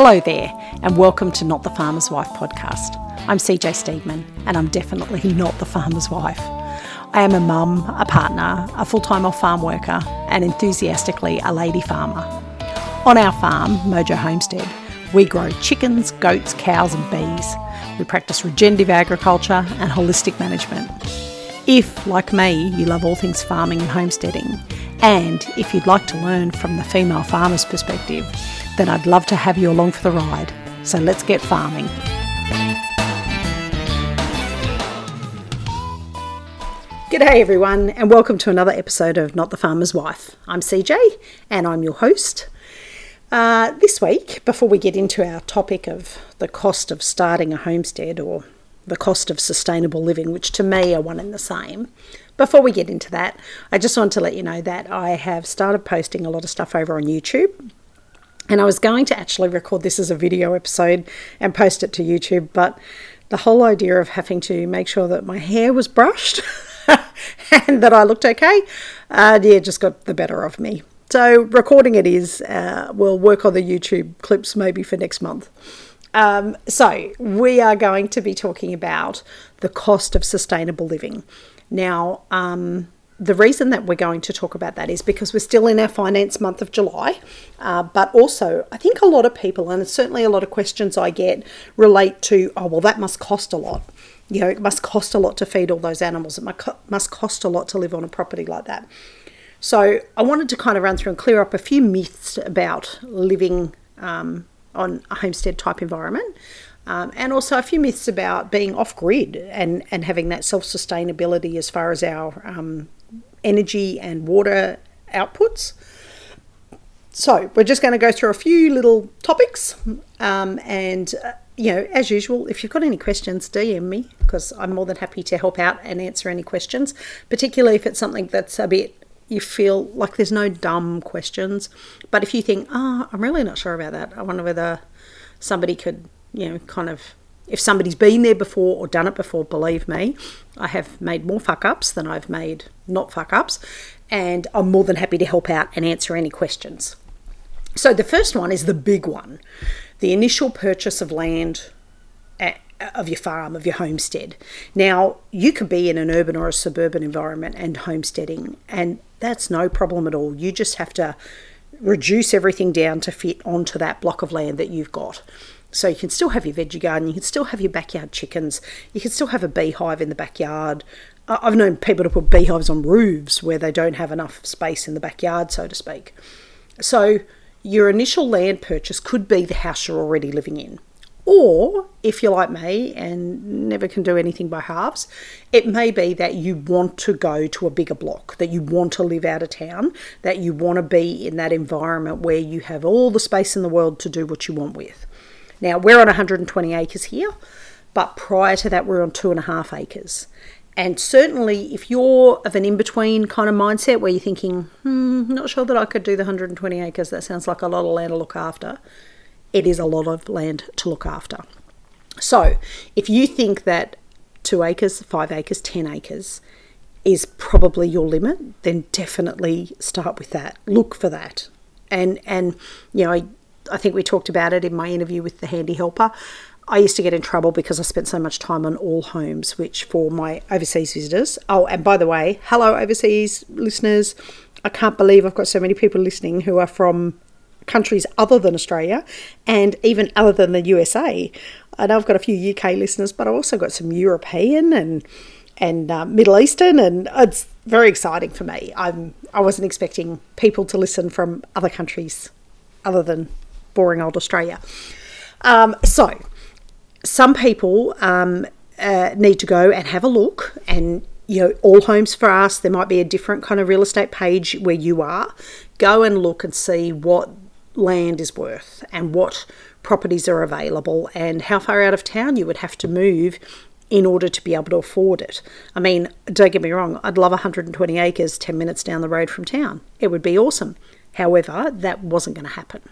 Hello there, and welcome to Not the Farmer's Wife podcast. I'm CJ Steedman, and I'm definitely not the farmer's wife. I am a mum, a partner, a full-time off-farm worker, and enthusiastically a lady farmer. On our farm, Mojo Homestead, we grow chickens, goats, cows, and bees. We practice regenerative agriculture and holistic management. If, like me, you love all things farming and homesteading, and if you'd like to learn from the female farmer's perspective, then I'd love to have you along for the ride. So let's get farming. G'day everyone, and welcome to another episode of Not the Farmer's Wife. I'm CJ, and I'm your host. This week, before we get into our topic of the cost of starting a homestead or the cost of sustainable living, which to me are one and the same, before we get into that, I just want to let you know that I have started posting a lot of stuff over on YouTube. And I was going to actually record this as a video episode and post it to YouTube, but the whole idea of having to make sure that my hair was brushed and that I looked okay, just got the better of me. So recording it is, we'll work on the YouTube clips maybe for next month. So we are going to be talking about the cost of sustainable living. Now, the reason that we're going to talk about that is because we're still in our finance month of July, but also I think a lot of people, and certainly a lot of questions I get, relate to, oh, well, that must cost a lot. You know, it must cost a lot to feed all those animals. It must cost a lot to live on a property like that. So I wanted to kind of run through and clear up a few myths about living on a homestead type environment. And also a few myths about being off-grid and having that self-sustainability as far as our energy and water outputs. So we're just going to go through a few little topics. You know, as usual, if you've got any questions, DM me, because I'm more than happy to help out and answer any questions, particularly if it's something that's a bit, you feel like there's no dumb questions. But if you think, I'm really not sure about that. I wonder whether somebody could, you know, kind of, if somebody's been there before or done it before, believe me, I have made more fuck-ups than I've made not fuck-ups, and I'm more than happy to help out and answer any questions. So the first one is the big one, the initial purchase of land, of your farm, of your homestead. Now, you could be in an urban or a suburban environment and homesteading, and that's no problem at all. You just have to reduce everything down to fit onto that block of land that you've got. So you can still have your veggie garden, you can still have your backyard chickens, you can still have a beehive in the backyard. I've known people to put beehives on roofs where they don't have enough space in the backyard, so to speak. So your initial land purchase could be the house you're already living in. Or if you're like me and never can do anything by halves, it may be that you want to go to a bigger block, that you want to live out of town, that you want to be in that environment where you have all the space in the world to do what you want with. Now, we're on 120 acres here, but prior to that, we're on 2.5 acres. And certainly, if you're of an in-between kind of mindset where you're thinking, not sure that I could do the 120 acres, that sounds like a lot of land to look after, it is a lot of land to look after. So, if you think that 2 acres, 5 acres, 10 acres is probably your limit, then definitely start with that. Look for that. And you know, I think we talked about it in my interview with the handy helper. I used to get in trouble because I spent so much time on all homes, which for my overseas visitors. Oh, and by the way, hello overseas listeners. I can't believe I've got so many people listening who are from countries other than Australia and even other than the USA. I know I've got a few UK listeners, but I've also got some European and Middle Eastern, and it's very exciting for me. I wasn't expecting people to listen from other countries other than boring old Australia. So some people need to go and have a look, and you know, all homes for us, there might be a different kind of real estate page where you are. Go and look and see what land is worth and what properties are available and how far out of town you would have to move in order to be able to afford it. I mean, don't get me wrong, I'd love 120 acres 10 minutes down the road from town. It would be awesome. However, that wasn't going to happen.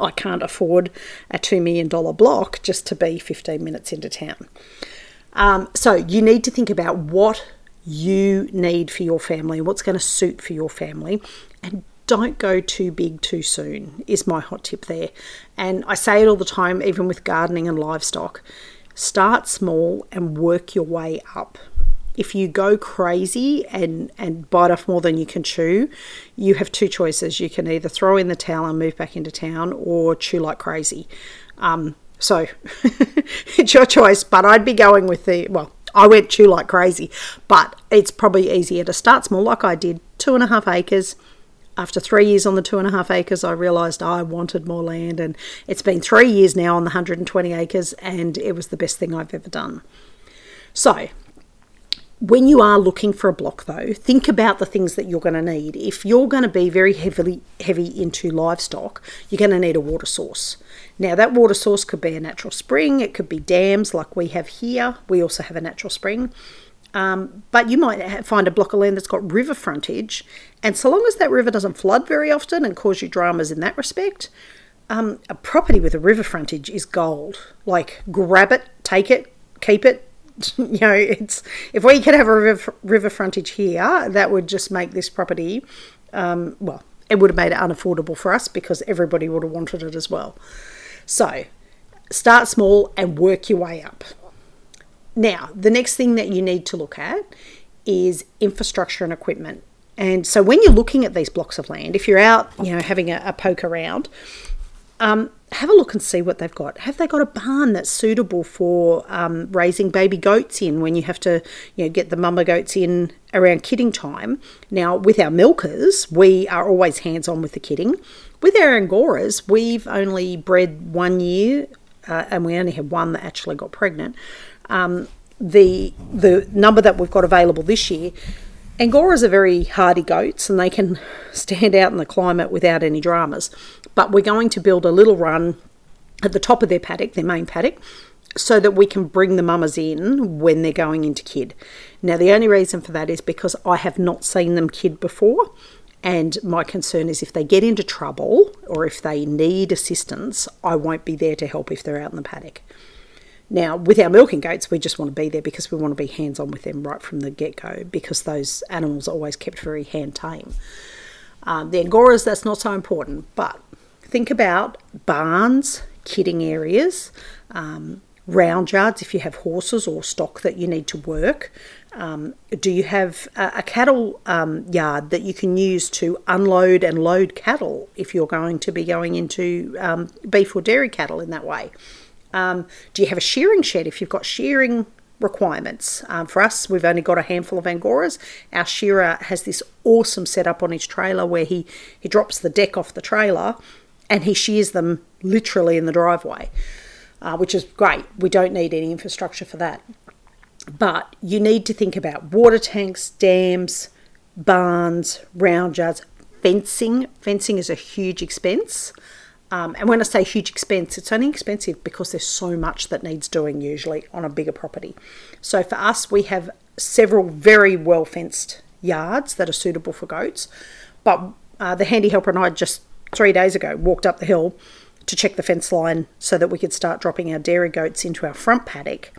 I can't afford a $2 million block just to be 15 minutes into town. So you need to think about what you need for your family, what's going to suit for your family, and don't go too big too soon is my hot tip there. And I say it all the time, even with gardening and livestock. Start small and work your way up. If you go crazy and bite off more than you can chew, you have two choices. You can either throw in the towel and move back into town or chew like crazy. So it's your choice, but I'd be going with I went chew like crazy, but it's probably easier to start small like I did, 2.5 acres. After 3 years on the 2.5 acres, I realised I wanted more land, and it's been 3 years now on the 120 acres, and it was the best thing I've ever done. So when you are looking for a block though, think about the things that you're going to need. If you're going to be very heavy into livestock, you're going to need a water source. Now that water source could be a natural spring, it could be dams like we have here. We also have a natural spring. But you might find a block of land that's got river frontage, and so long as that river doesn't flood very often and cause you dramas in that respect, a property with a river frontage is gold. Like, grab it, take it, keep it. You know, if we could have a river frontage here, that would just make this property, it would have made it unaffordable for us because everybody would have wanted it as well. So start small and work your way up. Now, the next thing that you need to look at is infrastructure and equipment. And so when you're looking at these blocks of land, if you're out, having a poke around, have a look and see what they've got. Have they got a barn that's suitable for raising baby goats in when you have to, get the mama goats in around kidding time? Now, with our milkers, we are always hands-on with the kidding. With our Angoras, we've only bred 1 year, and we only had one that actually got pregnant. The number that we've got available this year, Angoras are very hardy goats and they can stand out in the climate without any dramas. But we're going to build a little run at the top of their paddock, their main paddock, so that we can bring the mamas in when they're going into kid. Now, the only reason for that is because I have not seen them kid before, and my concern is if they get into trouble or if they need assistance, I won't be there to help if they're out in the paddock. Now, with our milking goats, we just want to be there because we want to be hands-on with them right from the get-go, because those animals are always kept very hand-tame. The Angoras, that's not so important, but think about barns, kidding areas, round yards if you have horses or stock that you need to work. Do you have a cattle yard that you can use to unload and load cattle if you're going to be going into beef or dairy cattle in that way? Do you have a shearing shed if you've got shearing requirements? For us, we've only got a handful of Angoras. Our shearer has this awesome setup on his trailer where he drops the deck off the trailer and he shears them literally in the driveway, which is great. We don't need any infrastructure for that. But you need to think about water tanks, dams, barns, round yards, fencing. Fencing is a huge expense. And when I say huge expense, it's only expensive because there's so much that needs doing usually on a bigger property. So for us, we have several very well-fenced yards that are suitable for goats. But the handy helper and I just 3 days ago walked up the hill to check the fence line so that we could start dropping our dairy goats into our front paddock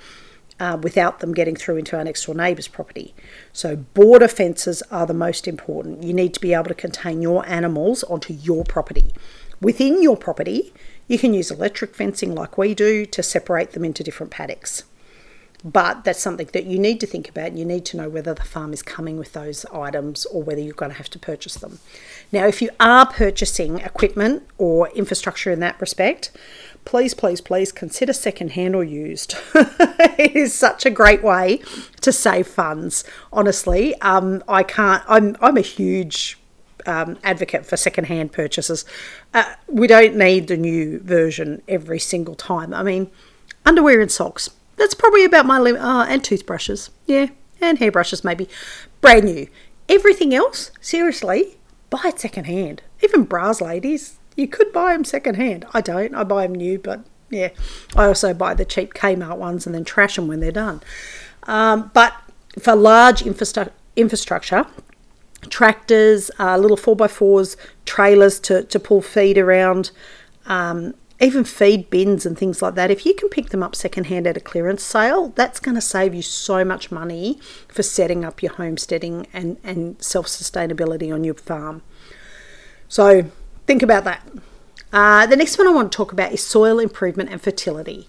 without them getting through into our next door neighbour's property. So border fences are the most important. You need to be able to contain your animals onto your property. Within your property, you can use electric fencing like we do to separate them into different paddocks. But that's something that you need to think about. You need to know whether the farm is coming with those items or whether you're going to have to purchase them. Now, if you are purchasing equipment or infrastructure in that respect, please consider secondhand or used. It is such a great way to save funds. Honestly, I'm a huge advocate for secondhand purchases. We don't need the new version every single time. I mean, underwear and socks, that's probably about my limit. And toothbrushes, and hairbrushes maybe. Brand new. Everything else, seriously, buy it secondhand. Even bras, ladies, you could buy them secondhand. I don't. I buy them new, but yeah. I also buy the cheap Kmart ones and then trash them when they're done. But for large infrastructure, tractors, little 4x4s, trailers to pull feed around, even feed bins and things like that. If you can pick them up secondhand at a clearance sale, that's going to save you so much money for setting up your homesteading and self-sustainability on your farm. So think about that. The next one I want to talk about is soil improvement and fertility.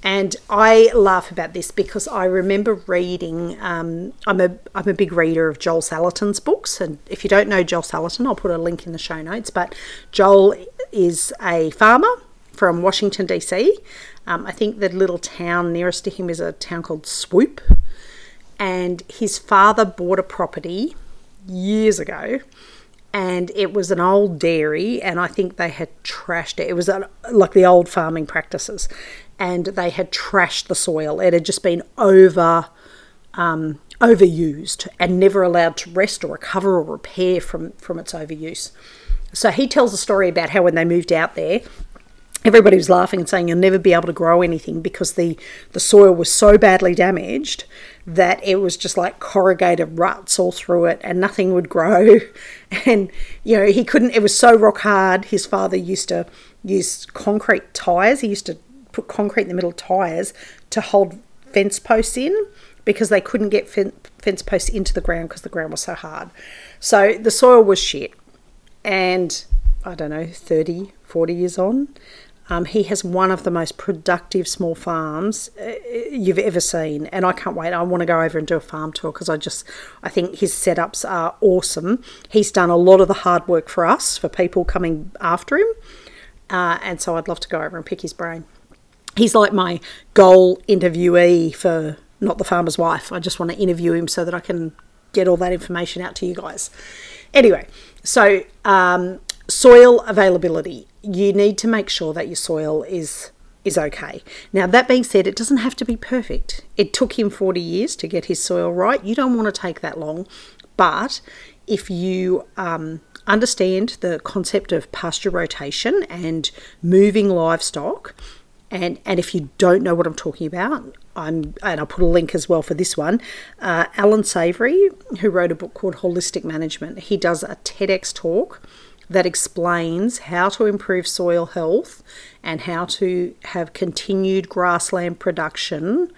And I laugh about this because I remember reading, I'm a big reader of Joel Salatin's books. And if you don't know Joel Salatin, I'll put a link in the show notes. But Joel is a farmer from Washington, D.C. I think the little town nearest to him is a town called Swoop. And his father bought a property years ago. And it was an old dairy, and I think they had trashed it. It was like the old farming practices, and they had trashed the soil. It had just been overused and never allowed to rest or recover or repair from its overuse. So he tells a story about how when they moved out there, everybody was laughing and saying you'll never be able to grow anything because the soil was so badly damaged that it was just like corrugated ruts all through it and nothing would grow. And, you know, he couldn't, it was so rock hard. His father used to use concrete tyres. He used to put concrete in the middle of tyres to hold fence posts in because they couldn't get fence posts into the ground because the ground was so hard. So the soil was shit. And I don't know, 30, 40 years on, he has one of the most productive small farms you've ever seen, and I can't wait. I want to go over and do a farm tour because I think his setups are awesome. He's done a lot of the hard work for us, for people coming after him, and so I'd love to go over and pick his brain. He's like my goal interviewee for Not the Farmer's Wife. I just want to interview him so that I can get all that information out to you guys. Anyway, so soil availability. You need to make sure that your soil is okay. Now, that being said, it doesn't have to be perfect. It took him 40 years to get his soil right. You don't want to take that long. But if you understand the concept of pasture rotation and moving livestock, and if you don't know what I'm talking about, and I'll put a link as well for this one, Allan Savory, who wrote a book called Holistic Management, he does a TEDx talk that explains how to improve soil health and how to have continued grassland production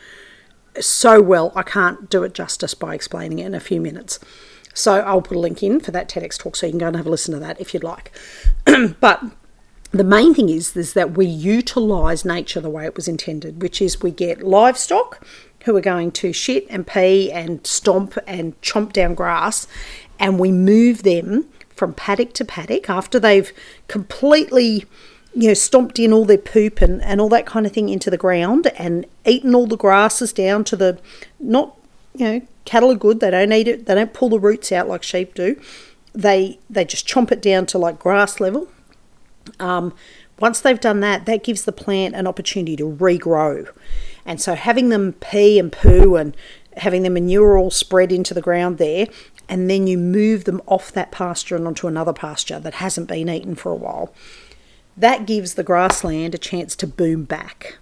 so well. I can't do it justice by explaining it in a few minutes. So I'll put a link in for that TEDx talk so you can go and have a listen to that if you'd like. But the main thing is that we utilise nature the way it was intended, which is we get livestock who are going to shit and pee and stomp and chomp down grass, and we move them from paddock to paddock after they've completely, you know, stomped in all their poop and all that kind of thing into the ground and eaten all the grasses down to the, not, you know, cattle are good, they don't eat it, they don't pull the roots out like sheep do, they just chomp it down to like grass level. Once they've done that, that gives the plant an opportunity to regrow. And so having them pee and poo and having the manure all spread into the ground there, and then you move them off that pasture and onto another pasture that hasn't been eaten for a while. That gives the grassland a chance to boom back.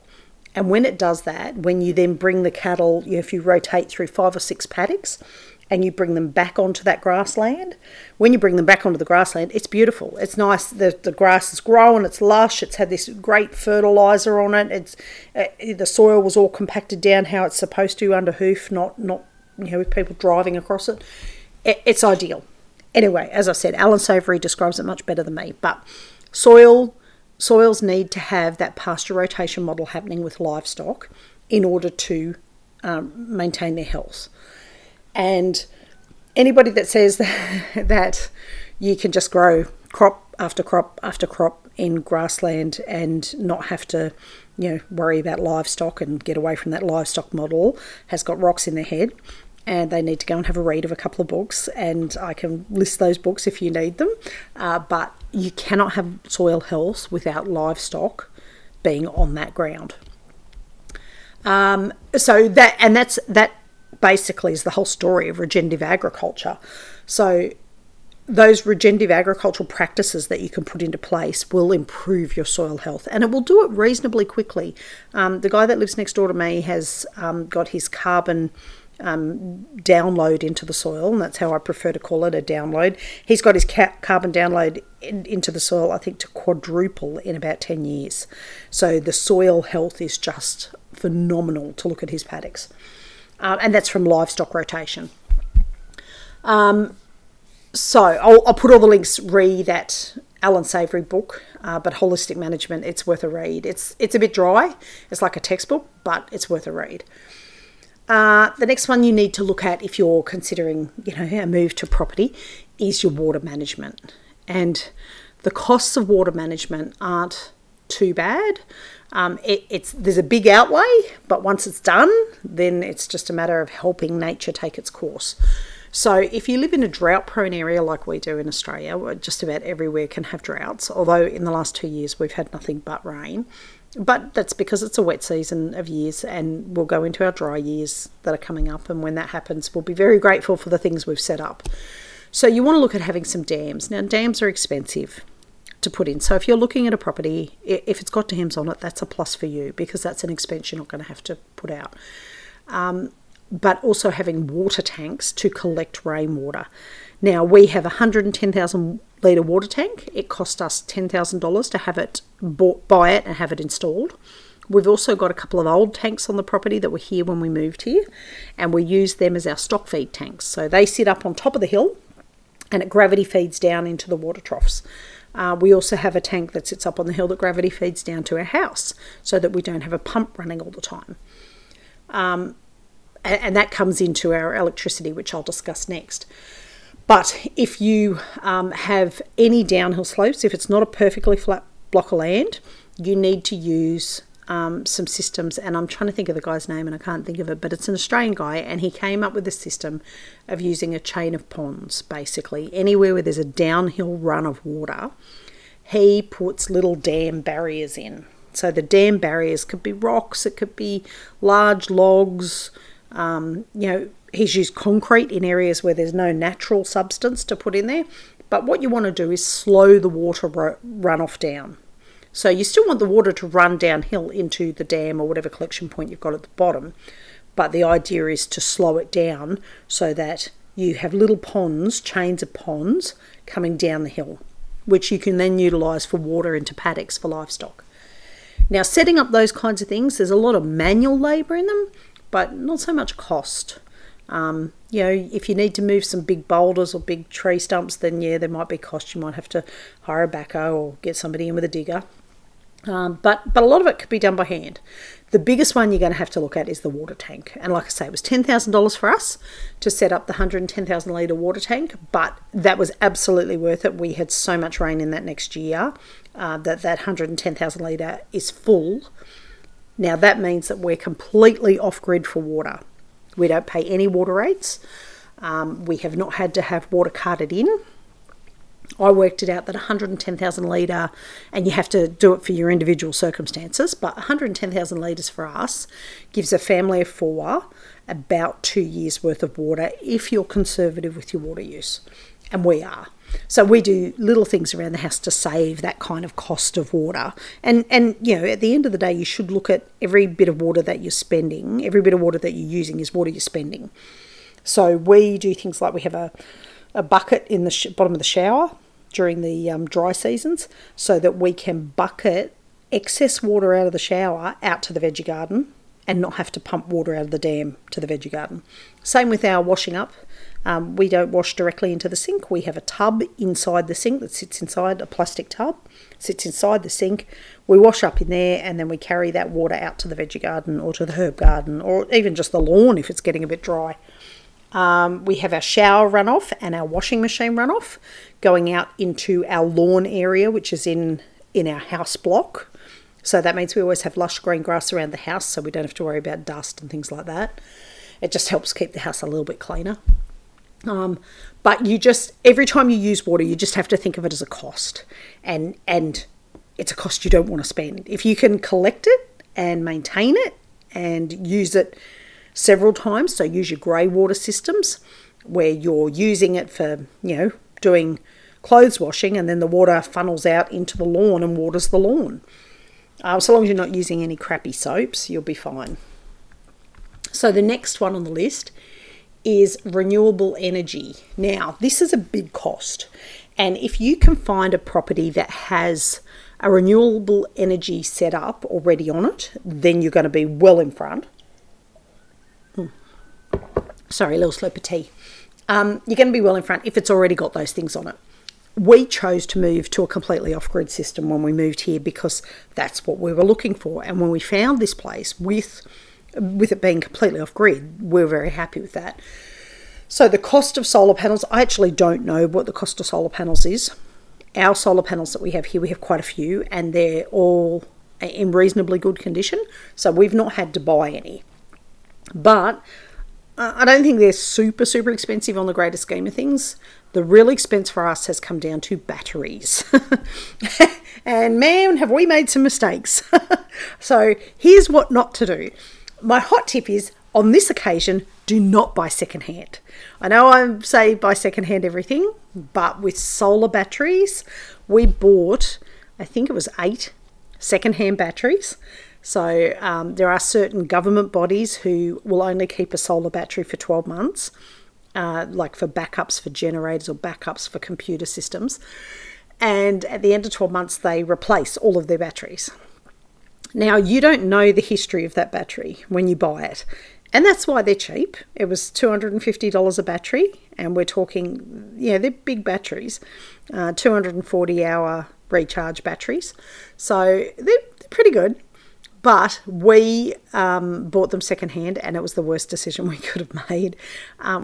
And when it does that, when you then bring the cattle, you know, if you rotate through 5 or 6 paddocks and you bring them back onto that grassland, when you bring them back onto the grassland, it's beautiful. It's nice. The grass is growing. It's lush. It's had this great fertiliser on it. The soil was all compacted down how it's supposed to under hoof, not you know, with people driving across it. It's ideal. Anyway, as I said, Allan Savory describes it much better than me, but soils need to have that pasture rotation model happening with livestock in order to maintain their health. And anybody that says that you can just grow crop after crop after crop in grassland and not have to, you know, worry about livestock and get away from that livestock model has got rocks in their head. And they need to go and have a read of a couple of books, and I can list those books if you need them. But you cannot have soil health without livestock being on that ground. So that basically is the whole story of regenerative agriculture. So those regenerative agricultural practices that you can put into place will improve your soil health, and it will do it reasonably quickly. The guy that lives next door to me has got his carbon download into the soil, and that's how I prefer to call it, a download. He's got his carbon download into the soil, I think, to quadruple in about 10 years. So the soil health is just phenomenal to look at his paddocks. And that's from livestock rotation. So I'll put all the links, read that Allan Savory book, but Holistic Management, it's worth a read. It's a bit dry. It's like a textbook, but it's worth a read. The next one you need to look at if you're considering, a move to property is your water management. And the costs of water management aren't too bad. There's a big outlay, but once it's done, then it's just a matter of helping nature take its course. So if you live in a drought-prone area like we do in Australia, just about everywhere can have droughts, although in the last 2 years we've had nothing but rain. But that's because it's a wet season of years and we'll go into our dry years that are coming up, and when that happens, we'll be very grateful for the things we've set up. So you want to look at having some dams. Now, dams are expensive to put in. So if you're looking at a property, if it's got dams on it, that's a plus for you because that's an expense you're not going to have to put out. But also having water tanks to collect rainwater. Now, we have a 110,000 litre water tank. It cost us $10,000 to have it buy it and have it installed. We've also got a couple of old tanks on the property that were here when we moved here, and we use them as our stock feed tanks. So they sit up on top of the hill and it gravity feeds down into the water troughs. We also have a tank that sits up on the hill that gravity feeds down to our house so that we don't have a pump running all the time. And that comes into our electricity, which I'll discuss next. But if you have any downhill slopes, if it's not a perfectly flat block of land, you need to use some systems. And I'm trying to think of the guy's name and I can't think of it, but it's an Australian guy. And he came up with a system of using a chain of ponds, basically. Anywhere where there's a downhill run of water, he puts little dam barriers in. So the dam barriers could be rocks, it could be large logs. He's used concrete in areas where there's no natural substance to put in there. But what you want to do is slow the water runoff down. So you still want the water to run downhill into the dam or whatever collection point you've got at the bottom. But the idea is to slow it down so that you have little ponds, chains of ponds coming down the hill, which you can then utilise for water into paddocks for livestock. Now, setting up those kinds of things, there's a lot of manual labour in them, but not so much cost. If you need to move some big boulders or big tree stumps, then there might be cost. You might have to hire a backhoe or get somebody in with a digger. But a lot of it could be done by hand. The biggest one you're going to have to look at is the water tank. And like I say, it was $10,000 for us to set up the 110,000 litre water tank, but that was absolutely worth it. We had so much rain in that next year that 110,000 litre is full. Now, that means that we're completely off-grid for water. We don't pay any water rates. We have not had to have water carted in. I worked it out that 110,000 litre, and you have to do it for your individual circumstances, but 110,000 litres for us gives a family of four about 2 years' worth of water if you're conservative with your water use, and we are. So we do little things around the house to save that kind of cost of water. And at the end of the day, you should look at every bit of water that you're spending. Every bit of water that you're using is water you're spending. So we do things like we have a bucket in the bottom of the shower during the dry seasons so that we can bucket excess water out of the shower out to the veggie garden and not have to pump water out of the dam to the veggie garden. Same with our washing up. We don't wash directly into the sink. We have a tub inside the sink that sits inside, a plastic tub, sits inside the sink. We wash up in there and then we carry that water out to the veggie garden or to the herb garden or even just the lawn if it's getting a bit dry. We have our shower runoff and our washing machine runoff going out into our lawn area, which is in our house block. So that means we always have lush green grass around the house so we don't have to worry about dust and things like that. It just helps keep the house a little bit cleaner. But you just, every time you use water, you just have to think of it as a cost, and it's a cost you don't want to spend. If you can collect it and maintain it and use it several times, so use your grey water systems where you're using it for, doing clothes washing, and then the water funnels out into the lawn and waters the lawn. So long as you're not using any crappy soaps, you'll be fine. So the next one on the list is renewable energy. Now, this is a big cost, and if you can find a property that has a renewable energy set up already on it, then you're going to be well in front. Sorry, a little slip of tea. you're going to be well in front if it's already got those things on it. We chose to move to a completely off-grid system when we moved here because that's what we were looking for. And when we found this place with it being completely off-grid, we were very happy with that. So the cost of solar panels, I actually don't know what the cost of solar panels is. Our solar panels that we have here, we have quite a few, and they're all in reasonably good condition. So we've not had to buy any. But I don't think they're super, super expensive on the greater scheme of things. The real expense for us has come down to batteries. And man, have we made some mistakes. So here's what not to do. My hot tip is, on this occasion, do not buy secondhand. I know I say buy secondhand everything, but with solar batteries, we bought, I think it was 8 secondhand batteries. So there are certain government bodies who will only keep a solar battery for 12 months, like for backups for generators or backups for computer systems. And at the end of 12 months, they replace all of their batteries. Now, you don't know the history of that battery when you buy it. And that's why they're cheap. It was $250 a battery. And we're talking, you know, they're big batteries, 240-hour recharge batteries. So they're pretty good. But we bought them secondhand, and it was the worst decision we could have made.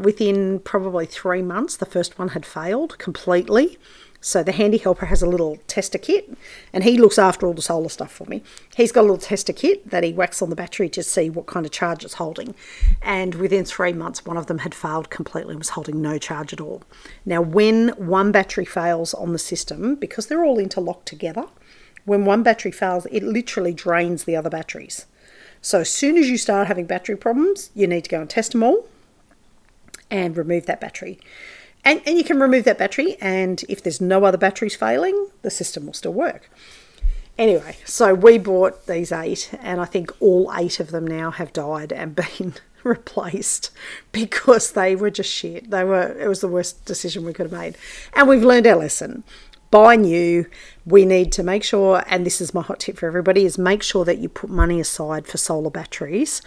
Within probably 3 months, the first one had failed completely. So the handy helper has a little tester kit, and he looks after all the solar stuff for me. He's got a little tester kit that he whacks on the battery to see what kind of charge it's holding. And within 3 months, one of them had failed completely and was holding no charge at all. Now, when one battery fails on the system, because they're all interlocked together, when one battery fails, it literally drains the other batteries. So as soon as you start having battery problems, you need to go and test them all and remove that battery. And you can remove that battery, and if there's no other batteries failing, the system will still work. Anyway, so we bought these 8, and I think all 8 of them now have died and been replaced because they were just shit. It was the worst decision we could have made. And we've learned our lesson. Buy new. We need to make sure, and this is my hot tip for everybody, is make sure that you put money aside for solar batteries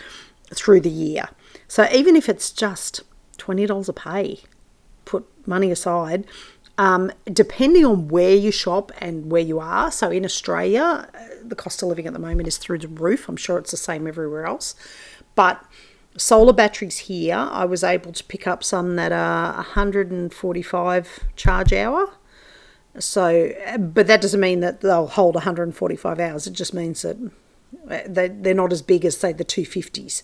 through the year. So even if it's just $20 a pay, put money aside, depending on where you shop and where you are. So in Australia, the cost of living at the moment is through the roof. I'm sure it's the same everywhere else. But solar batteries here, I was able to pick up some that are 145 charge hour. So, but that doesn't mean that they'll hold 145 hours. It just means that they're not as big as, say, the 250s.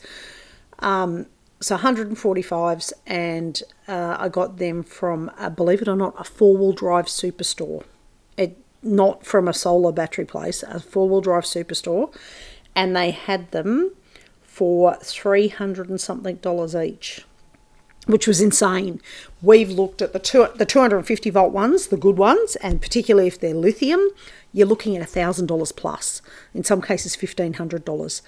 So 145s, and I got them from, believe it or not, a 4-wheel drive superstore. Not from a solar battery place, a 4-wheel drive superstore. And they had them for $300 and something each, which was insane. We've looked at the 250 volt ones, the good ones, and particularly if they're lithium, you're looking at $1,000 plus, in some cases $1,500.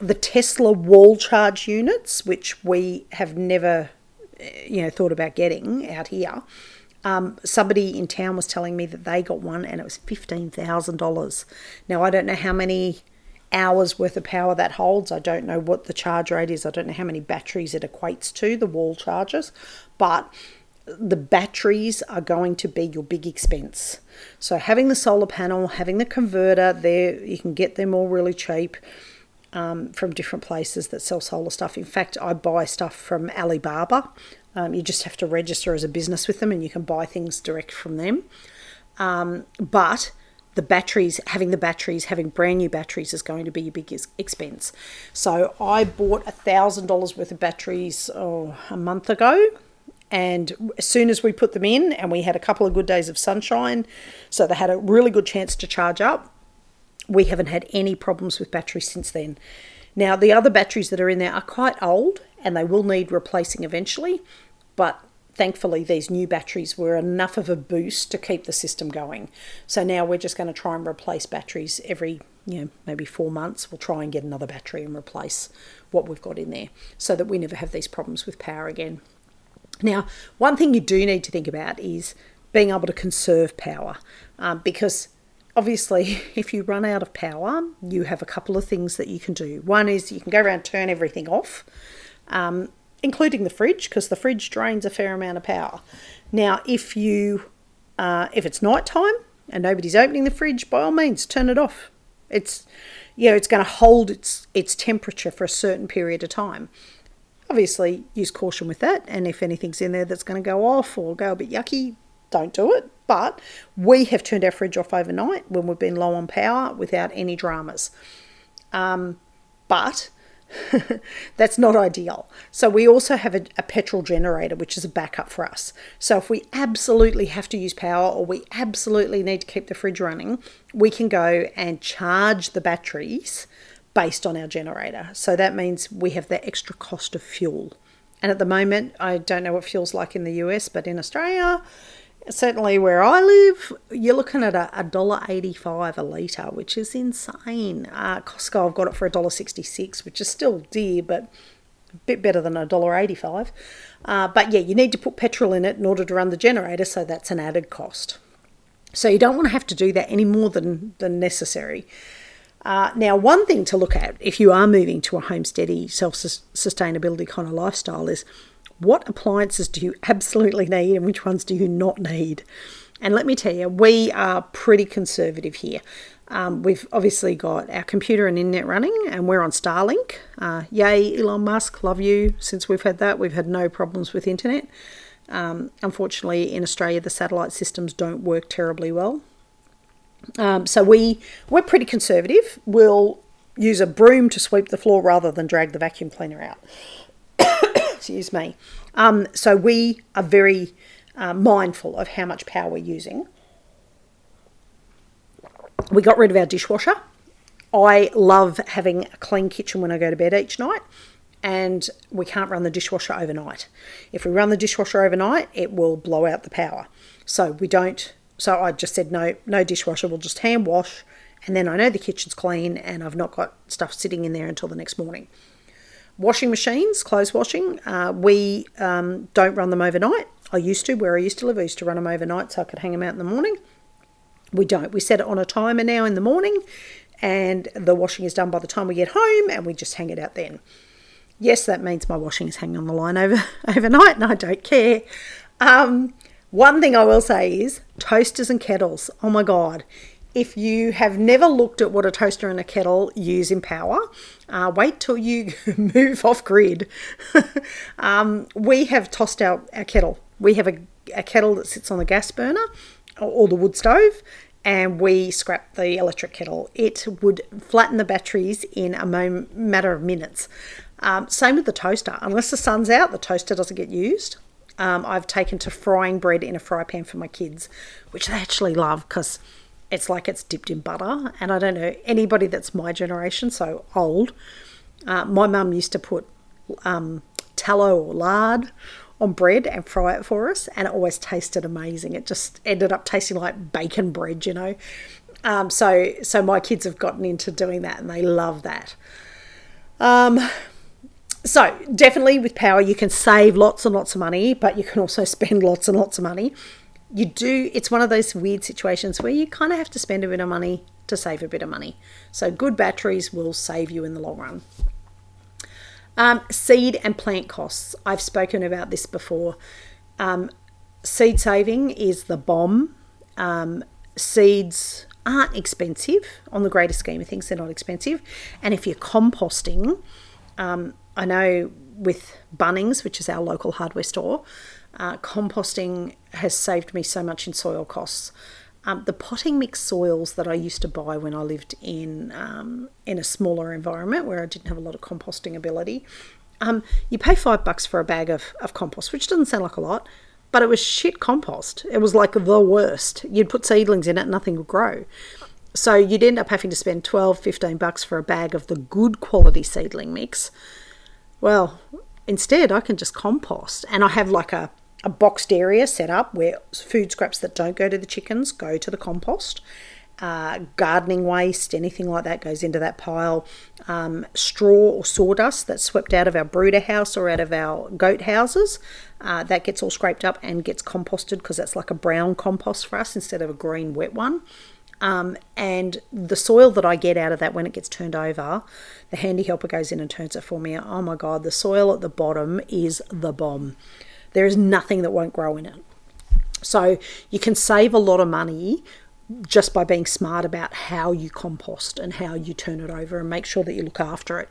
The Tesla wall charge units, which we have never, thought about getting out here. Somebody in town was telling me that they got one, and it was $15,000. Now, I don't know how many hours worth of power that holds. I don't know what the charge rate is. I don't know how many batteries it equates to, the wall chargers, but the batteries are going to be your big expense. So having the solar panel, having the converter there, you can get them all really cheap. From different places that sell solar stuff. In fact, I buy stuff from Alibaba. You just have to register as a business with them, and you can buy things direct from them. But the batteries, having brand new batteries is going to be your biggest expense. So I bought $1,000 worth of batteries a month ago. And as soon as we put them in, and we had a couple of good days of sunshine, so they had a really good chance to charge up, we haven't had any problems with batteries since then. Now, the other batteries that are in there are quite old, and they will need replacing eventually, but thankfully these new batteries were enough of a boost to keep the system going. So now we're just going to try and replace batteries every, maybe 4 months. We'll try and get another battery and replace what we've got in there so that we never have these problems with power again. Now, one thing you do need to think about is being able to conserve power, because obviously, if you run out of power, you have a couple of things that you can do. One is you can go around and turn everything off. including the fridge, because the fridge drains a fair amount of power. Now, if it's night time and nobody's opening the fridge, by all means, turn it off. It's going to hold its temperature for a certain period of time. Obviously, use caution with that. And if anything's in there that's going to go off or go a bit yucky, don't do it. But we have turned our fridge off overnight when we've been low on power without any dramas. But that's not ideal. So we also have a petrol generator, which is a backup for us. So if we absolutely have to use power or we absolutely need to keep the fridge running, we can go and charge the batteries based on our generator. So that means we have that extra cost of fuel. And at the moment, I don't know what fuel's like in the US, but in Australia, certainly where I live, you're looking at $1.85 a litre, which is insane. Costco, I've got it for $1.66, which is still dear, but a bit better than $1.85. But yeah, you need to put petrol in it in order to run the generator, so that's an added cost. So you don't want to have to do that any more than necessary. Now, one thing to look at if you are moving to a homesteady, self-sustainability kind of lifestyle is, what appliances do you absolutely need and which ones do you not need? And let me tell you, we are pretty conservative here. We've obviously got our computer and internet running, and we're on Starlink. Yay, Elon Musk, love you. Since we've had that, we've had no problems with internet. Unfortunately, in Australia, the satellite systems don't work terribly well. So we're pretty conservative. We'll use a broom to sweep the floor rather than drag the vacuum cleaner out. Excuse me. So we are very mindful of how much power we're using. We got rid of our dishwasher. I love having a clean kitchen when I go to bed each night, and we can't run the dishwasher overnight. If we run the dishwasher overnight, it will blow out the power. So I just said, no dishwasher, we'll just hand wash, and then I know the kitchen's clean and I've not got stuff sitting in there until the next morning. Washing machines, clothes washing, we don't run them overnight. Where I used to live, I used to run them overnight so I could hang them out in the morning. We don't. We set it on a timer now in the morning, and the washing is done by the time we get home, and we just hang it out then. Yes, that means my washing is hanging on the line overnight, and I don't care. One thing I will say is toasters and kettles. Oh my God. If you have never looked at what a toaster and a kettle use in power, wait till you move off grid. We have tossed out our kettle. We have a kettle that sits on the gas burner or the wood stove, and we scrapped the electric kettle. It would flatten the batteries in a matter of minutes. Same with the toaster. Unless the sun's out, the toaster doesn't get used. I've taken to frying bread in a fry pan for my kids, which they actually love because it's like it's dipped in butter. And I don't know anybody that's my generation, so old. My mum used to put tallow or lard on bread and fry it for us, and it always tasted amazing. It just ended up tasting like bacon bread, you know. So my kids have gotten into doing that, and they love that. So definitely with power, you can save lots and lots of money, but you can also spend lots and lots of money. It's one of those weird situations where you kind of have to spend a bit of money to save a bit of money. So good batteries will save you in the long run. Seed and plant costs. I've spoken about this before. Seed saving is the bomb. Seeds aren't expensive. On the greater scheme of things, they're not expensive. And if you're composting, I know with Bunnings, which is our local hardware store, composting has saved me so much in soil costs. The potting mix soils that I used to buy when I lived in a smaller environment where I didn't have a lot of composting ability, you pay $5 for a bag of compost, which doesn't sound like a lot, but it was shit compost. It was like the worst. You'd put seedlings in it and nothing would grow. So you'd end up having to spend $12-$15 for a bag of the good quality seedling mix. Well, instead I can just compost, and I have like a boxed area set up where food scraps that don't go to the chickens go to the compost. Gardening waste, anything like that, goes into that pile. Straw or sawdust that's swept out of our brooder house or out of our goat houses, that gets all scraped up and gets composted, because that's like a brown compost for us instead of a green wet one. And the soil that I get out of that, when it gets turned over, the handy helper goes in and turns it for me. Oh my God, the soil at the bottom is the bomb. There is nothing that won't grow in it. So you can save a lot of money just by being smart about how you compost and how you turn it over and make sure that you look after it.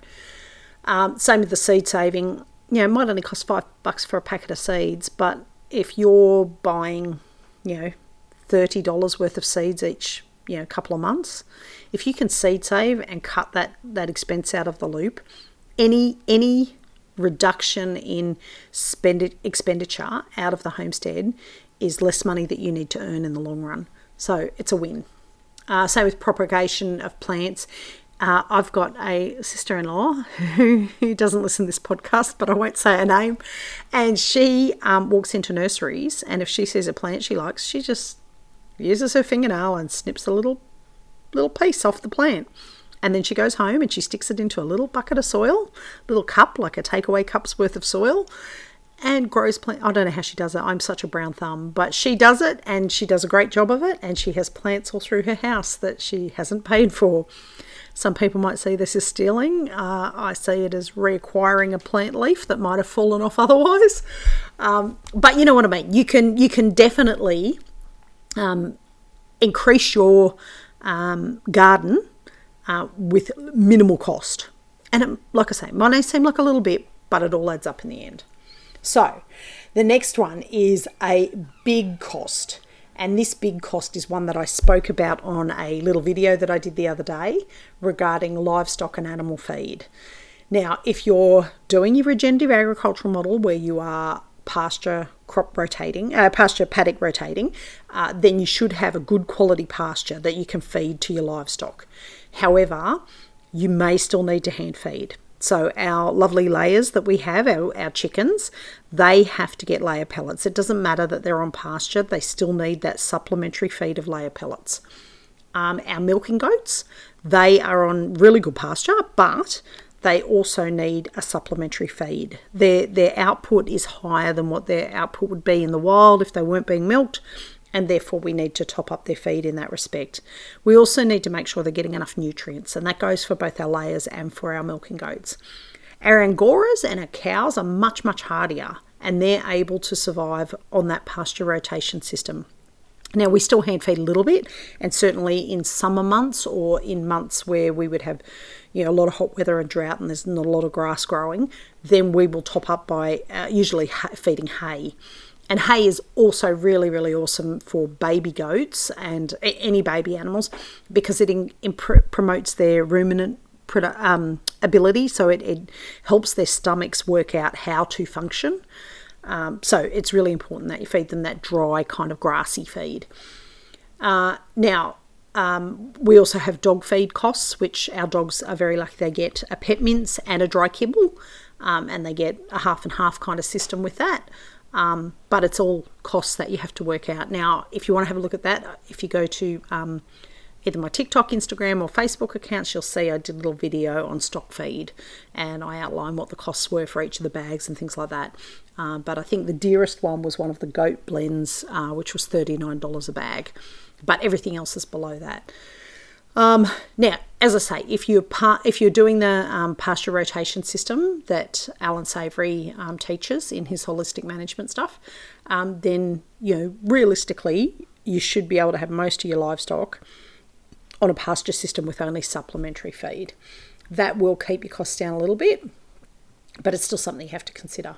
Same with the seed saving. You know, it might only cost $5 for a packet of seeds, but if you're buying, you know, $30 worth of seeds each, you know, couple of months, if you can seed save and cut that expense out of the loop, any reduction in expenditure out of the homestead is less money that you need to earn in the long run. So it's a win. Same with propagation of plants. I've got a sister-in-law who doesn't listen to this podcast, but I won't say her name. And she walks into nurseries, and if she sees a plant she likes, she just uses her fingernail and snips a little piece off the plant. And then she goes home and she sticks it into a little bucket of soil, little cup, like a takeaway cup's worth of soil, and grows plants. I don't know how she does it. I'm such a brown thumb, but she does it, and she does a great job of it, and she has plants all through her house that she hasn't paid for. Some people might see this as stealing. I see it as reacquiring a plant leaf that might have fallen off otherwise. But you know what I mean. You can definitely increase your garden with minimal cost. And it, like I say, might only seem like a little bit, but it all adds up in the end. So the next one is a big cost. And this big cost is one that I spoke about on a little video that I did the other day regarding livestock and animal feed. Now, if you're doing your regenerative agricultural model where you are pasture paddock rotating, then you should have a good quality pasture that you can feed to your livestock. However, you may still need to hand feed. So our lovely layers that we have, our chickens, they have to get layer pellets. It doesn't matter that they're on pasture, they still need that supplementary feed of layer pellets. Our milking goats, they are on really good pasture, but they also need a supplementary feed. Their output is higher than what their output would be in the wild if they weren't being milked, and therefore we need to top up their feed in that respect. We also need to make sure they're getting enough nutrients, and that goes for both our layers and for our milking goats. Our Angoras and our cows are much, much hardier, and they're able to survive on that pasture rotation system. Now, we still hand feed a little bit, and certainly in summer months or in months where we would have, you know, a lot of hot weather and drought and there's not a lot of grass growing, then we will top up by usually feeding hay. And hay is also really, really awesome for baby goats and any baby animals because it promotes their ruminant ability. So it helps their stomachs work out how to function. So it's really important that you feed them that dry kind of grassy feed. We also have dog feed costs, which our dogs are very lucky. They get a pet mince and a dry kibble, and they get a half and half kind of system with that. But it's all costs that you have to work out. Now, if you want to have a look at that, if you go to either my TikTok, Instagram or Facebook accounts, you'll see I did a little video on stock feed and I outline what the costs were for each of the bags and things like that. But I think the dearest one was one of the goat blends, which was $39 a bag, but everything else is below that. Now, as I say, if you're doing the pasture rotation system that Allan Savory teaches in his holistic management stuff, then, you know, realistically, you should be able to have most of your livestock on a pasture system with only supplementary feed. That will keep your costs down a little bit, but it's still something you have to consider.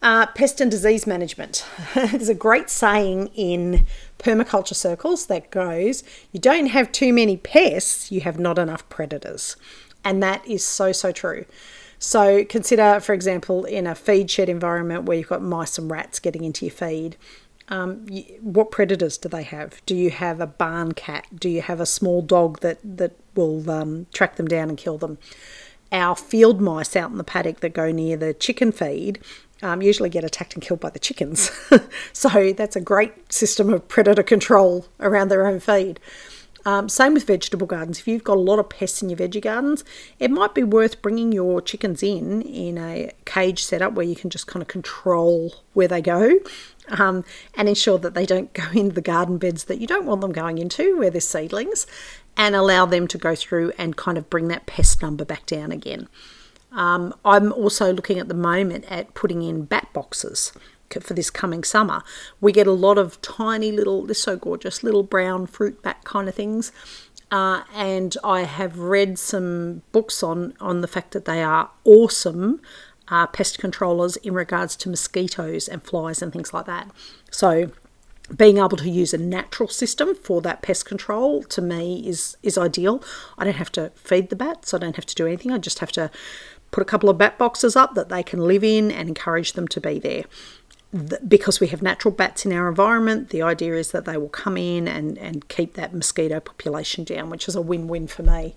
Pest and disease management. There's a great saying in permaculture circles that goes, you don't have too many pests, you have not enough predators. And that is so, so true. So consider, for example, in a feed shed environment where you've got mice and rats getting into your feed, what predators do they have? Do you have a barn cat? Do you have a small dog that will track them down and kill them? Our field mice out in the paddock that go near the chicken feed usually get attacked and killed by the chickens. So that's a great system of predator control around their own feed. Same with vegetable gardens. If you've got a lot of pests in your veggie gardens, it might be worth bringing your chickens in a cage setup where you can just kind of control where they go, and ensure that they don't go into the garden beds that you don't want them going into where there's seedlings, and allow them to go through and kind of bring that pest number back down again. I'm also looking at the moment at putting in bat boxes for this coming summer. We get a lot of tiny little, they're so gorgeous, little brown fruit bat kind of things. And I have read some books on the fact that they are awesome pest controllers in regards to mosquitoes and flies and things like that. So being able to use a natural system for that pest control, to me, is ideal. I don't have to feed the bats. I don't have to do anything. I just have to put a couple of bat boxes up that they can live in and encourage them to be there. Because we have natural bats in our environment, the idea is that they will come in and keep that mosquito population down, which is a win-win for me.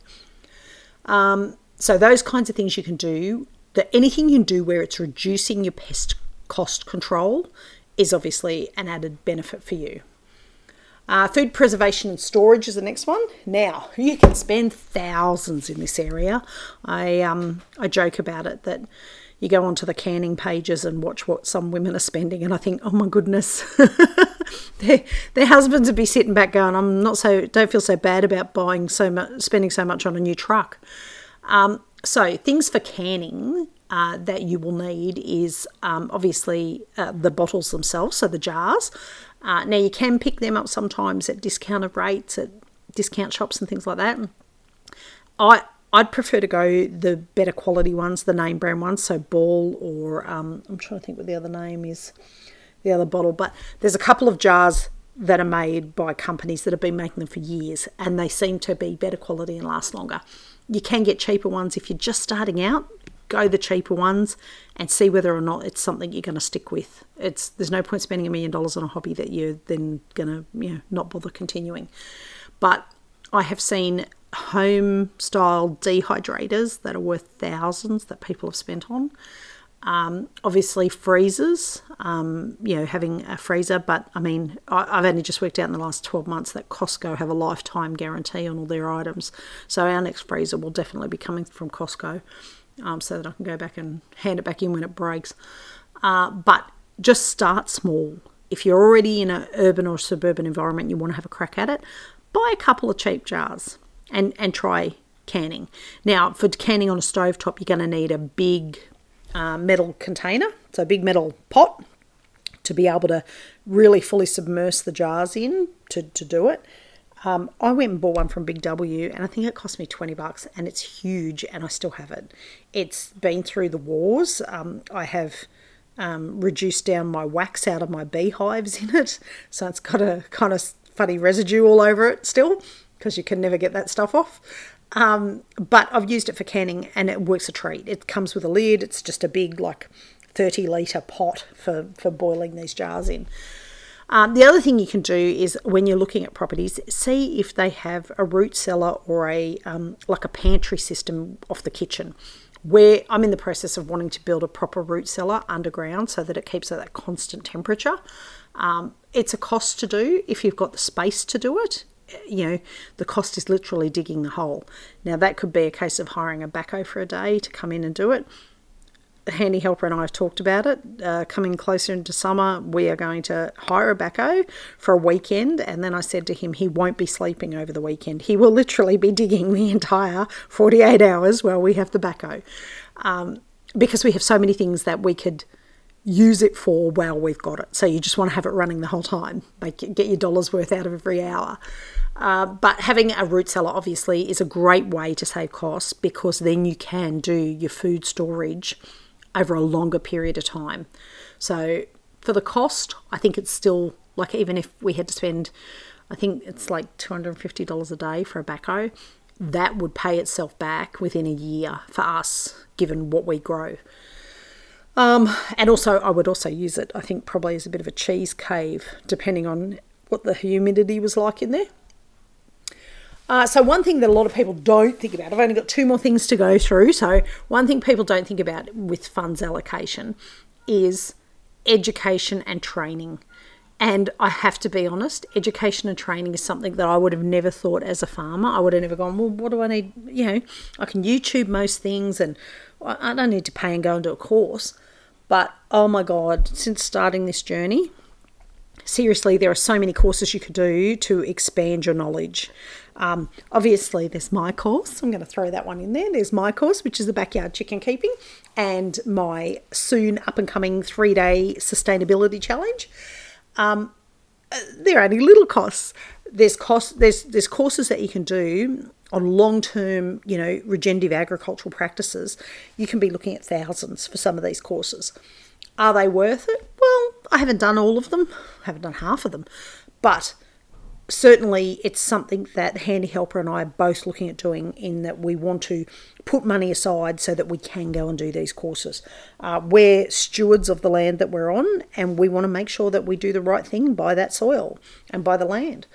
So those kinds of things you can do. Anything you can do where it's reducing your pest cost control is obviously an added benefit for you. Food preservation and storage is the next one. Now, you can spend thousands in this area. I joke about it that you go onto the canning pages and watch what some women are spending, and I think, oh my goodness, their husbands would be sitting back going, don't feel so bad about spending so much on a new truck. So things for canning that you will need is obviously the bottles themselves, so the jars. Now you can pick them up sometimes at discounted rates at discount shops and things like that. I'd prefer to go the better quality ones, the name brand ones, so Ball or I'm trying to think what the other name is, the other bottle. But there's a couple of jars that are made by companies that have been making them for years, and they seem to be better quality and last longer. You can get cheaper ones if you're just starting out. Go the cheaper ones and see whether or not it's something you're going to stick with. There's no point spending $1 million on a hobby that you're then going to not bother continuing. But I have seen home-style dehydrators that are worth thousands that people have spent on. Obviously freezers, having a freezer, but I mean, I've only just worked out in the last 12 months that Costco have a lifetime guarantee on all their items. So our next freezer will definitely be coming from Costco. So that I can go back and hand it back in when it breaks. But just start small. If you're already in an urban or suburban environment, you want to have a crack at it, buy a couple of cheap jars and try canning. Now, for canning on a stovetop, you're going to need a big metal container, so a big metal pot, to be able to really fully submerge the jars in to do it. I went and bought one from Big W, and I think it cost me $20, and it's huge, and I still have it. It's been through the wars. I have reduced down my wax out of my beehives in it, so it's got a kind of funny residue all over it still, because you can never get that stuff off. But I've used it for canning, and it works a treat. It comes with a lid. It's just a big, 30-litre pot for boiling these jars in. The other thing you can do is, when you're looking at properties, see if they have a root cellar or a pantry system off the kitchen. Where I'm in the process of wanting to build a proper root cellar underground so that it keeps at that constant temperature. It's a cost to do if you've got the space to do it. The cost is literally digging the hole. Now, that could be a case of hiring a backhoe for a day to come in and do it. Handy Helper and I have talked about it. Coming closer into summer, we are going to hire a backhoe for a weekend, and then I said to him, he won't be sleeping over the weekend. He will literally be digging the entire 48 hours while we have the backhoe, because we have so many things that we could use it for while we've got it. So you just want to have it running the whole time. Get your dollar's worth out of every hour. But having a root cellar obviously is a great way to save costs, because then you can do your food storage over a longer period of time. So for the cost, I think it's still, even if we had to spend, I think it's $250 a day for a backhoe, that would pay itself back within a year for us, given what we grow. And also, I would also use it, I think, probably as a bit of a cheese cave, depending on what the humidity was like in there. So one thing that a lot of people don't think about, I've only got two more things to go through. So one thing people don't think about with funds allocation is education and training. And I have to be honest, education and training is something that I would have never thought as a farmer. I would have never gone, well, what do I need? You know, I can YouTube most things and I don't need to pay and go and do a course. But, oh my God, since starting this journey, seriously, there are so many courses you could do to expand your knowledge. Obviously, there's my course. I'm going to throw that one in there. There's my course, which is the backyard chicken keeping, and my soon up-and-coming 3-day sustainability challenge. They're only little costs. There's courses that you can do on long-term, you know, regenerative agricultural practices. You can be looking at thousands for some of these courses. Are they worth it? Well, I haven't done all of them. I haven't done half of them. But certainly it's something that Handy Helper and I are both looking at doing, in that we want to put money aside so that we can go and do these courses. We're stewards of the land that we're on, and we want to make sure that we do the right thing by that soil and by the land.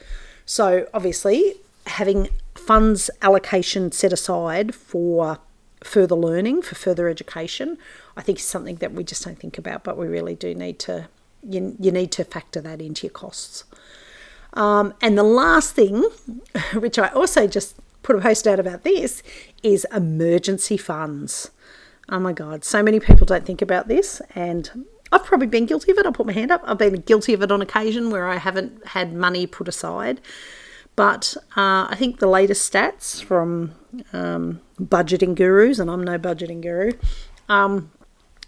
So obviously having funds allocation set aside for further learning, for further education, I think is something that we just don't think about, but we really do need to, you need to factor that into your costs. And the last thing, which I also just put a post out about this, is emergency funds. Oh my God, so many people don't think about this, and I've probably been guilty of it. I'll put my hand up. I've been guilty of it on occasion where I haven't had money put aside. But I think the latest stats from budgeting gurus, and I'm no budgeting guru,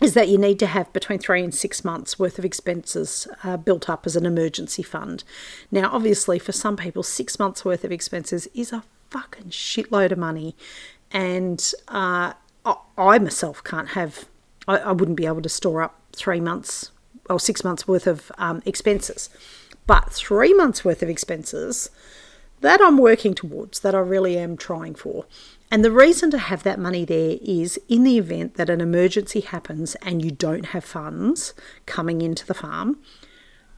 is that you need to have between 3 and 6 months worth of expenses built up as an emergency fund. Now, obviously, for some people, 6 months worth of expenses is a fucking shitload of money. And I myself can't have, I wouldn't be able to store up 3 months or 6 months worth of expenses. But 3 months worth of expenses, that I'm working towards, that I really am trying for. And the reason to have that money there is in the event that an emergency happens and you don't have funds coming into the farm,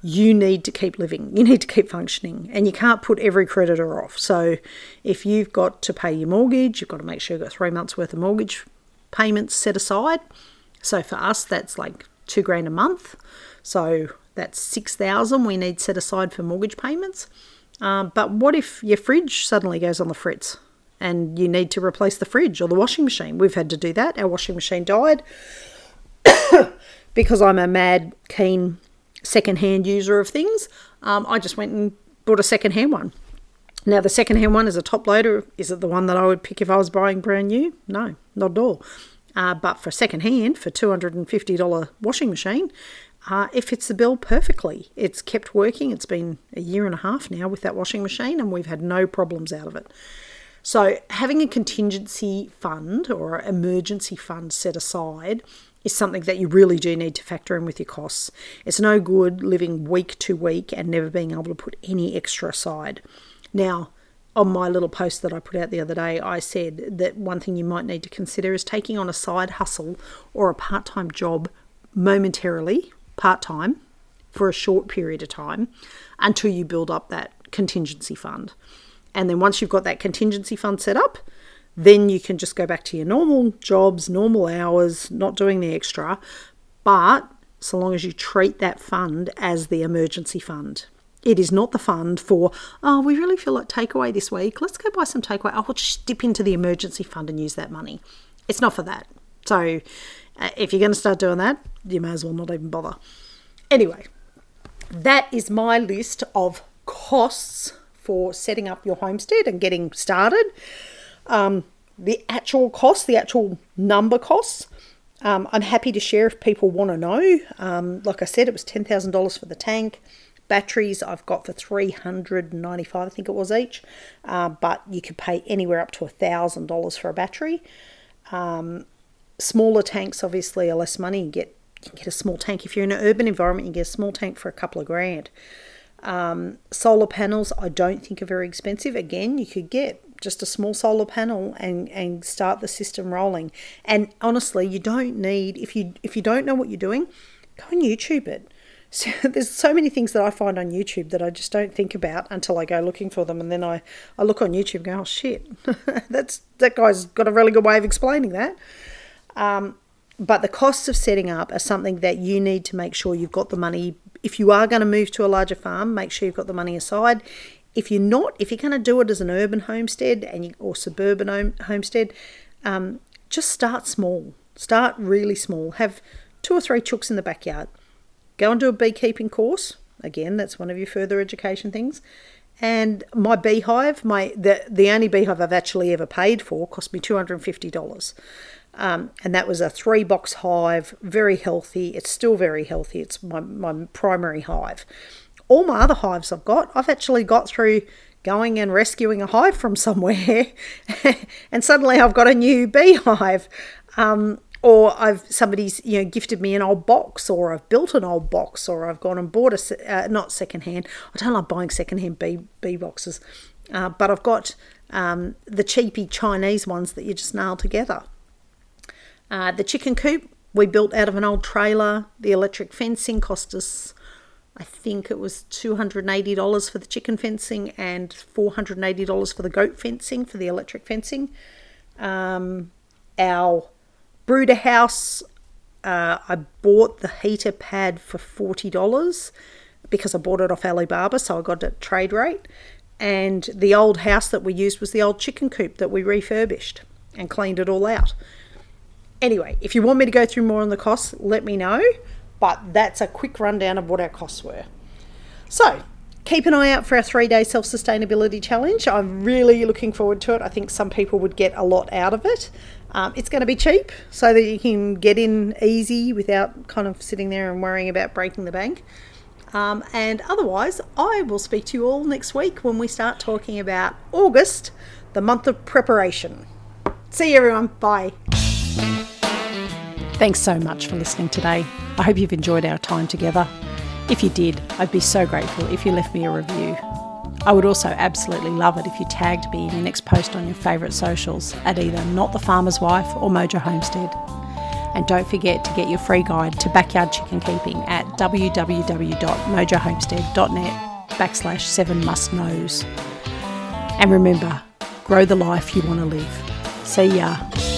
you need to keep living, you need to keep functioning, and you can't put every creditor off. So if you've got to pay your mortgage, you've got to make sure you've got 3 months worth of mortgage payments set aside. So for us, that's like $2,000 a month. So that's $6,000 we need set aside for mortgage payments. But what if your fridge suddenly goes on the fritz? And you need to replace the fridge or the washing machine. We've had to do that. Our washing machine died because I'm a mad, keen second-hand user of things. I just went and bought a second-hand one. Now, the second-hand one is a top loader. Is it the one that I would pick if I was buying brand new? No, not at all. But for second-hand, for $250 washing machine, it fits the bill perfectly. It's kept working. It's been a year and a half now with that washing machine, and we've had no problems out of it. So having a contingency fund or emergency fund set aside is something that you really do need to factor in with your costs. It's no good living week to week and never being able to put any extra aside. Now, on my little post that I put out the other day, I said that one thing you might need to consider is taking on a side hustle or a part-time job momentarily, part-time, for a short period of time until you build up that contingency fund. And then once you've got that contingency fund set up, then you can just go back to your normal jobs, normal hours, not doing the extra. But so long as you treat that fund as the emergency fund. It is not the fund for, oh, we really feel like takeaway this week. Let's go buy some takeaway. Oh, we'll just dip into the emergency fund and use that money. It's not for that. So if you're going to start doing that, you may as well not even bother. Anyway, that is my list of costs for setting up your homestead and getting started. The actual costs, the actual number costs, I'm happy to share if people want to know. Like I said, it was $10,000 for the tank. Batteries I've got for $395, I think it was each. But you could pay anywhere up to $1,000 for a battery. Smaller tanks obviously are less money. You can get a small tank. If you're in an urban environment, you get a small tank for a couple of grand. Solar panels I don't think are very expensive. Again, you could get just a small solar panel and start the system rolling. And honestly, you don't need, if you don't know what you're doing, go and YouTube it. So there's so many things that I find on YouTube that I just don't think about until I go looking for them, and then I look on YouTube and go, oh shit, that guy's got a really good way of explaining that. But the costs of setting up are something that you need to make sure you've got the money. If you are going to move to a larger farm, make sure you've got the money aside. If you're not, if you're going to do it as an urban homestead or suburban homestead, just start small. Start really small. Have 2 or 3 chooks in the backyard. Go and do a beekeeping course. Again, that's one of your further education things. And my beehive, the only beehive I've actually ever paid for, cost me $250. And that was a 3-box hive, very healthy. It's still very healthy. It's my primary hive. All my other hives I've actually got through going and rescuing a hive from somewhere and suddenly I've got a new beehive. Or somebody's gifted me an old box, or I've built an old box, or I've gone and bought not secondhand. I don't like buying secondhand bee boxes, but I've got the cheapy Chinese ones that you just nail together. The chicken coop we built out of an old trailer. The electric fencing cost us, I think it was $280 for the chicken fencing and $480 for the goat fencing, for the electric fencing. Our brooder house, I bought the heater pad for $40 because I bought it off Alibaba, so I got it at trade rate. And the old house that we used was the old chicken coop that we refurbished and cleaned it all out. Anyway, if you want me to go through more on the costs, let me know. But that's a quick rundown of what our costs were. So keep an eye out for our 3-day self-sustainability challenge. I'm really looking forward to it. I think some people would get a lot out of it. It's going to be cheap so that you can get in easy without kind of sitting there and worrying about breaking the bank. And otherwise, I will speak to you all next week when we start talking about August, the month of preparation. See you, everyone. Bye. Thanks so much for listening today. I hope you've enjoyed our time together. If you did, I'd be so grateful if you left me a review. I would also absolutely love it if you tagged me in your next post on your favourite socials at either Not the Farmer's Wife or Mojo Homestead. And don't forget to get your free guide to backyard chicken keeping at www.mojohomestead.net/7 must knows. And remember, grow the life you want to live. See ya.